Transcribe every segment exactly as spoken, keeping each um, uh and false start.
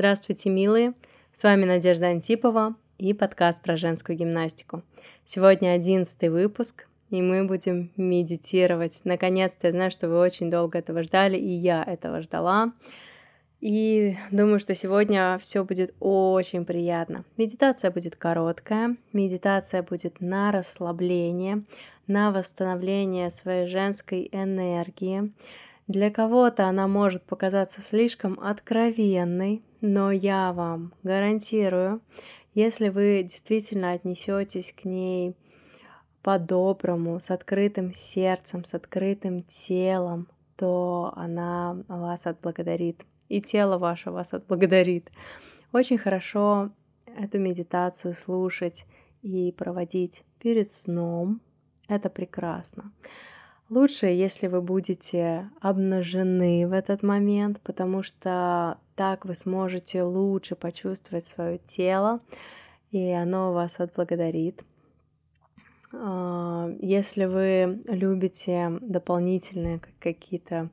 Здравствуйте, милые! С вами Надежда Антипова и подкаст про женскую гимнастику. Сегодня одиннадцатый выпуск, и мы будем медитировать. Наконец-то, я знаю, что вы очень долго этого ждали, и я этого ждала. И думаю, что сегодня все будет очень приятно. Медитация будет короткая, медитация будет на расслабление, на восстановление своей женской энергии. Для кого-то она может показаться слишком откровенной, но я вам гарантирую, если вы действительно отнесетесь к ней по-доброму, с открытым сердцем, с открытым телом, то она вас отблагодарит. И тело ваше вас отблагодарит. Очень хорошо эту медитацию слушать и проводить перед сном. Это прекрасно. Лучше, если вы будете обнажены в этот момент, потому что так вы сможете лучше почувствовать свое тело, и оно вас отблагодарит. Если вы любите дополнительные какие-то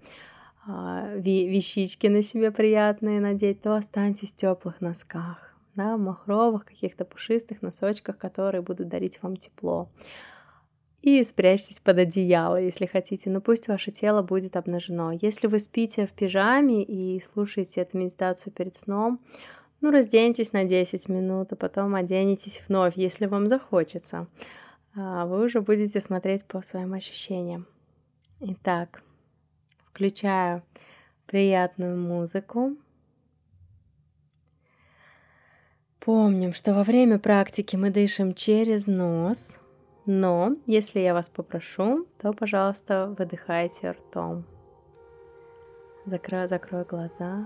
вещички на себе приятные надеть, то останьтесь в теплых носках, да, махровых, каких-то пушистых носочках, которые будут дарить вам тепло. И спрячьтесь под одеяло, если хотите, но пусть ваше тело будет обнажено. Если вы спите в пижаме и слушаете эту медитацию перед сном, ну, разденьтесь на десять минут, а потом оденетесь вновь, если вам захочется. Вы уже будете смотреть по своим ощущениям. Итак, включаю приятную музыку. Помним, что во время практики мы дышим через нос, но если я вас попрошу, то, пожалуйста, выдыхайте ртом. Закрой, закрой глаза.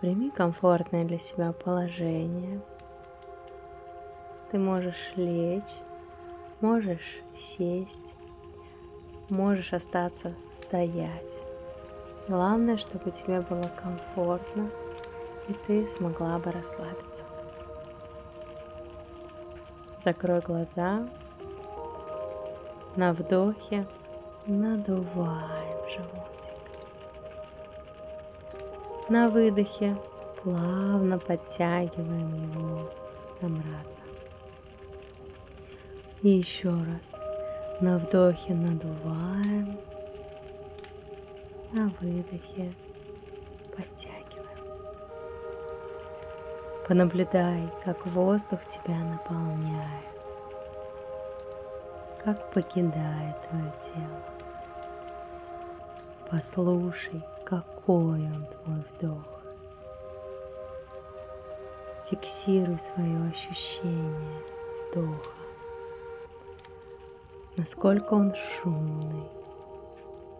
Прими комфортное для себя положение. Ты можешь лечь, можешь сесть. Можешь остаться стоять. Главное, чтобы тебе было комфортно, и ты смогла бы расслабиться. Закрой глаза. На вдохе надуваем животик. На выдохе плавно подтягиваем его обратно. И еще раз. На вдохе надуваем, на выдохе подтягиваем. Понаблюдай, как воздух тебя наполняет, как покидает твое тело. Послушай, какой он твой вдох. Фиксируй свое ощущение вдоха. Насколько он шумный,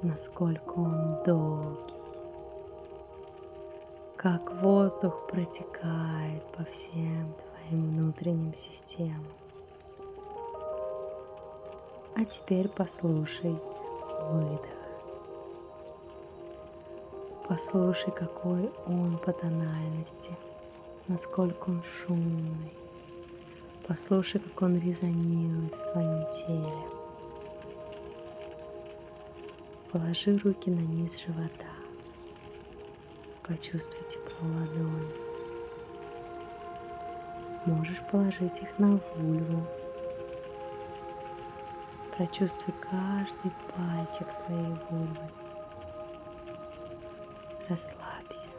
насколько он долгий, как воздух протекает по всем твоим внутренним системам. А теперь послушай выдох. Послушай, какой он по тональности, насколько он шумный. Послушай, как он резонирует в твоем теле. Положи руки на низ живота. Почувствуй тепло ладони. Можешь положить их на вульву. Прочувствуй каждый пальчик своей вульвы. Расслабься.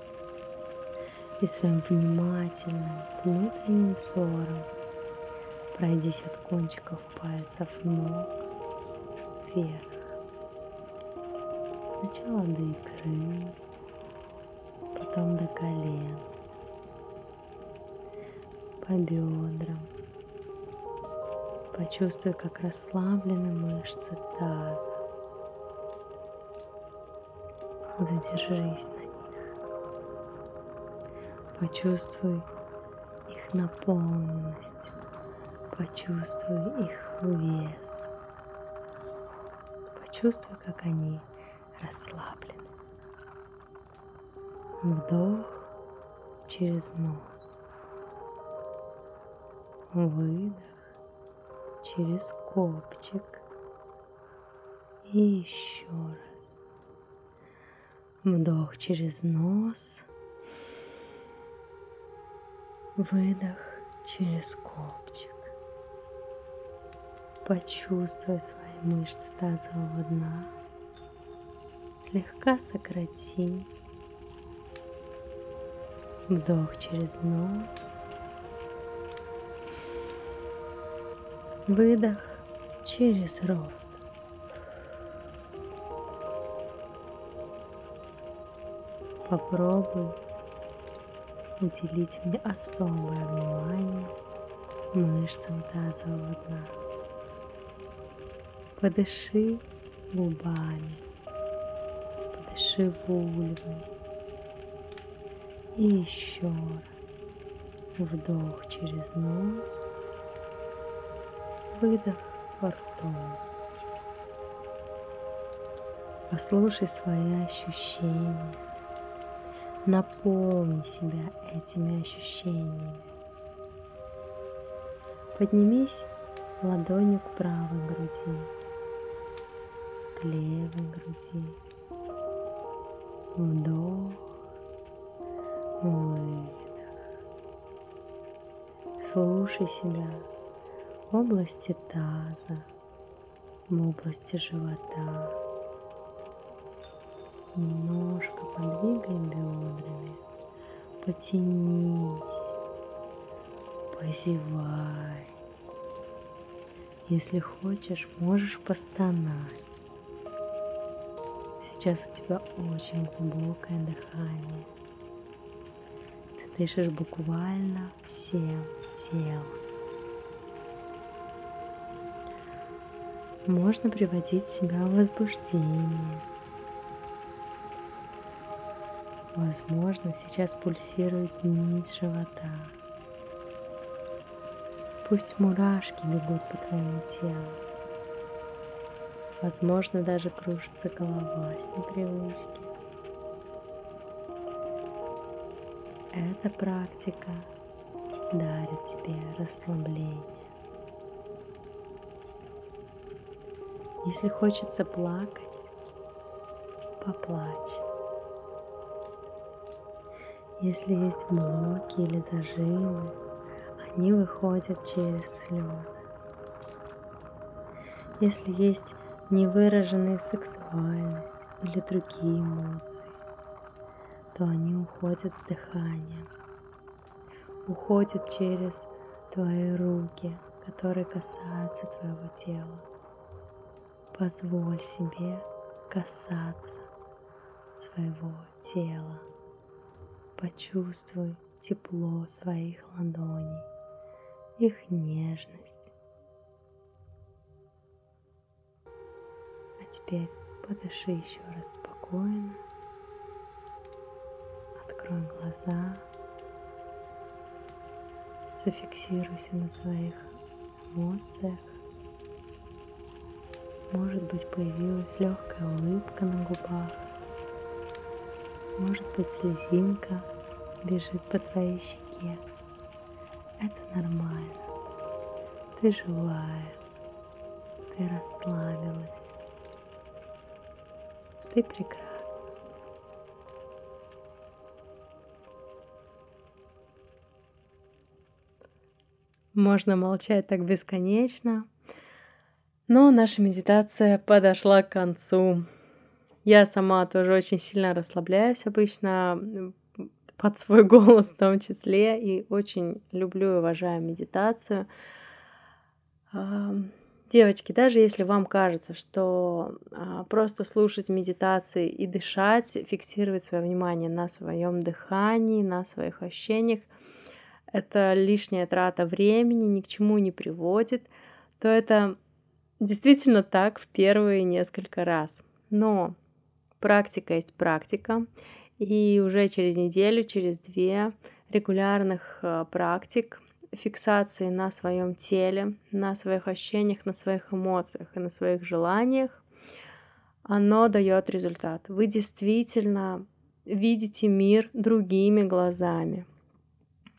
И своим внимательным внутренним взором пройдись от кончиков пальцев ног вверх. Сначала до икры, потом до колен, по бедрам. Почувствуй, как расслаблены мышцы таза. Задержись на них. Почувствуй их наполненность. Почувствуй их вес. Почувствуй, как они расслаблен. Вдох через нос. Выдох через копчик. И еще раз. Вдох через нос. Выдох через копчик. Почувствуй свои мышцы тазового дна. Слегка сократи. Вдох через нос. Выдох через рот. Попробуй уделить мне особое внимание мышцам тазового дна. Подыши губами, подыши вульвой. И еще раз. Вдох через нос. Выдох ртом. Послушай свои ощущения. Наполни себя этими ощущениями. Поднимись ладонью к правой груди, к левой груди. Вдох, выдох. Слушай себя. В области таза, в области живота. Немножко подвигай бедрами, потянись, позевай. Если хочешь, можешь постонать. Сейчас у тебя очень глубокое дыхание. Ты дышишь буквально всем телом. Можно приводить себя в возбуждение. Возможно, сейчас пульсирует низ живота. Пусть мурашки бегут по твоему телу. Возможно, даже кружится голова с непривычки. Эта практика дарит тебе расслабление. Если хочется плакать, поплачь. Если есть блоки или зажимы, они выходят через слезы. Если есть невыраженная сексуальность или другие эмоции, то они уходят с дыханием, уходят через твои руки, которые касаются твоего тела. Позволь себе касаться своего тела. Почувствуй тепло своих ладоней, их нежность. А теперь подыши еще раз спокойно. Открой глаза. Зафиксируйся на своих эмоциях. Может быть, появилась легкая улыбка на губах. Может быть, слезинка бежит по твоей щеке. Это нормально. Ты живая. Ты расслабилась. Ты прекрасна. Можно молчать так бесконечно. Но наша медитация подошла к концу. Я сама тоже очень сильно расслабляюсь обычно, под свой голос в том числе, и очень люблю и уважаю медитацию. Девочки, даже если вам кажется, что просто слушать медитации и дышать, фиксировать свое внимание на своем дыхании, на своих ощущениях, это лишняя трата времени, ни к чему не приводит, то это... Действительно так в первые несколько раз, но практика есть практика, и уже через неделю, через две регулярных практик фиксации на своем теле, на своих ощущениях, на своих эмоциях и на своих желаниях, оно дает результат. Вы действительно видите мир другими глазами,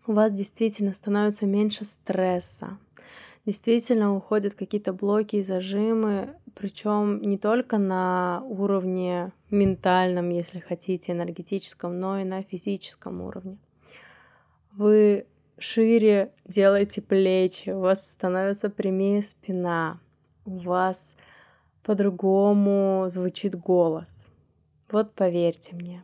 у вас действительно становится меньше стресса. Действительно уходят какие-то блоки и зажимы, причем не только на уровне ментальном, если хотите, энергетическом, но и на физическом уровне. Вы шире делаете плечи, у вас становится прямее спина, у вас по-другому звучит голос. Вот поверьте мне,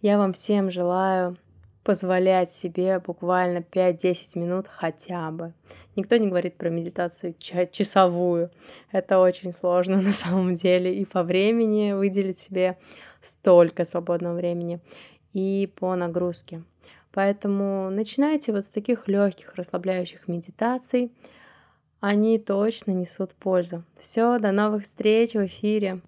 я вам всем желаю позволять себе буквально пять-десять минут хотя бы. Никто не говорит про медитацию часовую. Это очень сложно на самом деле. И по времени выделить себе столько свободного времени, и по нагрузке. Поэтому начинайте вот с таких легких, расслабляющих медитаций. Они точно несут пользу. Все, до новых встреч в эфире!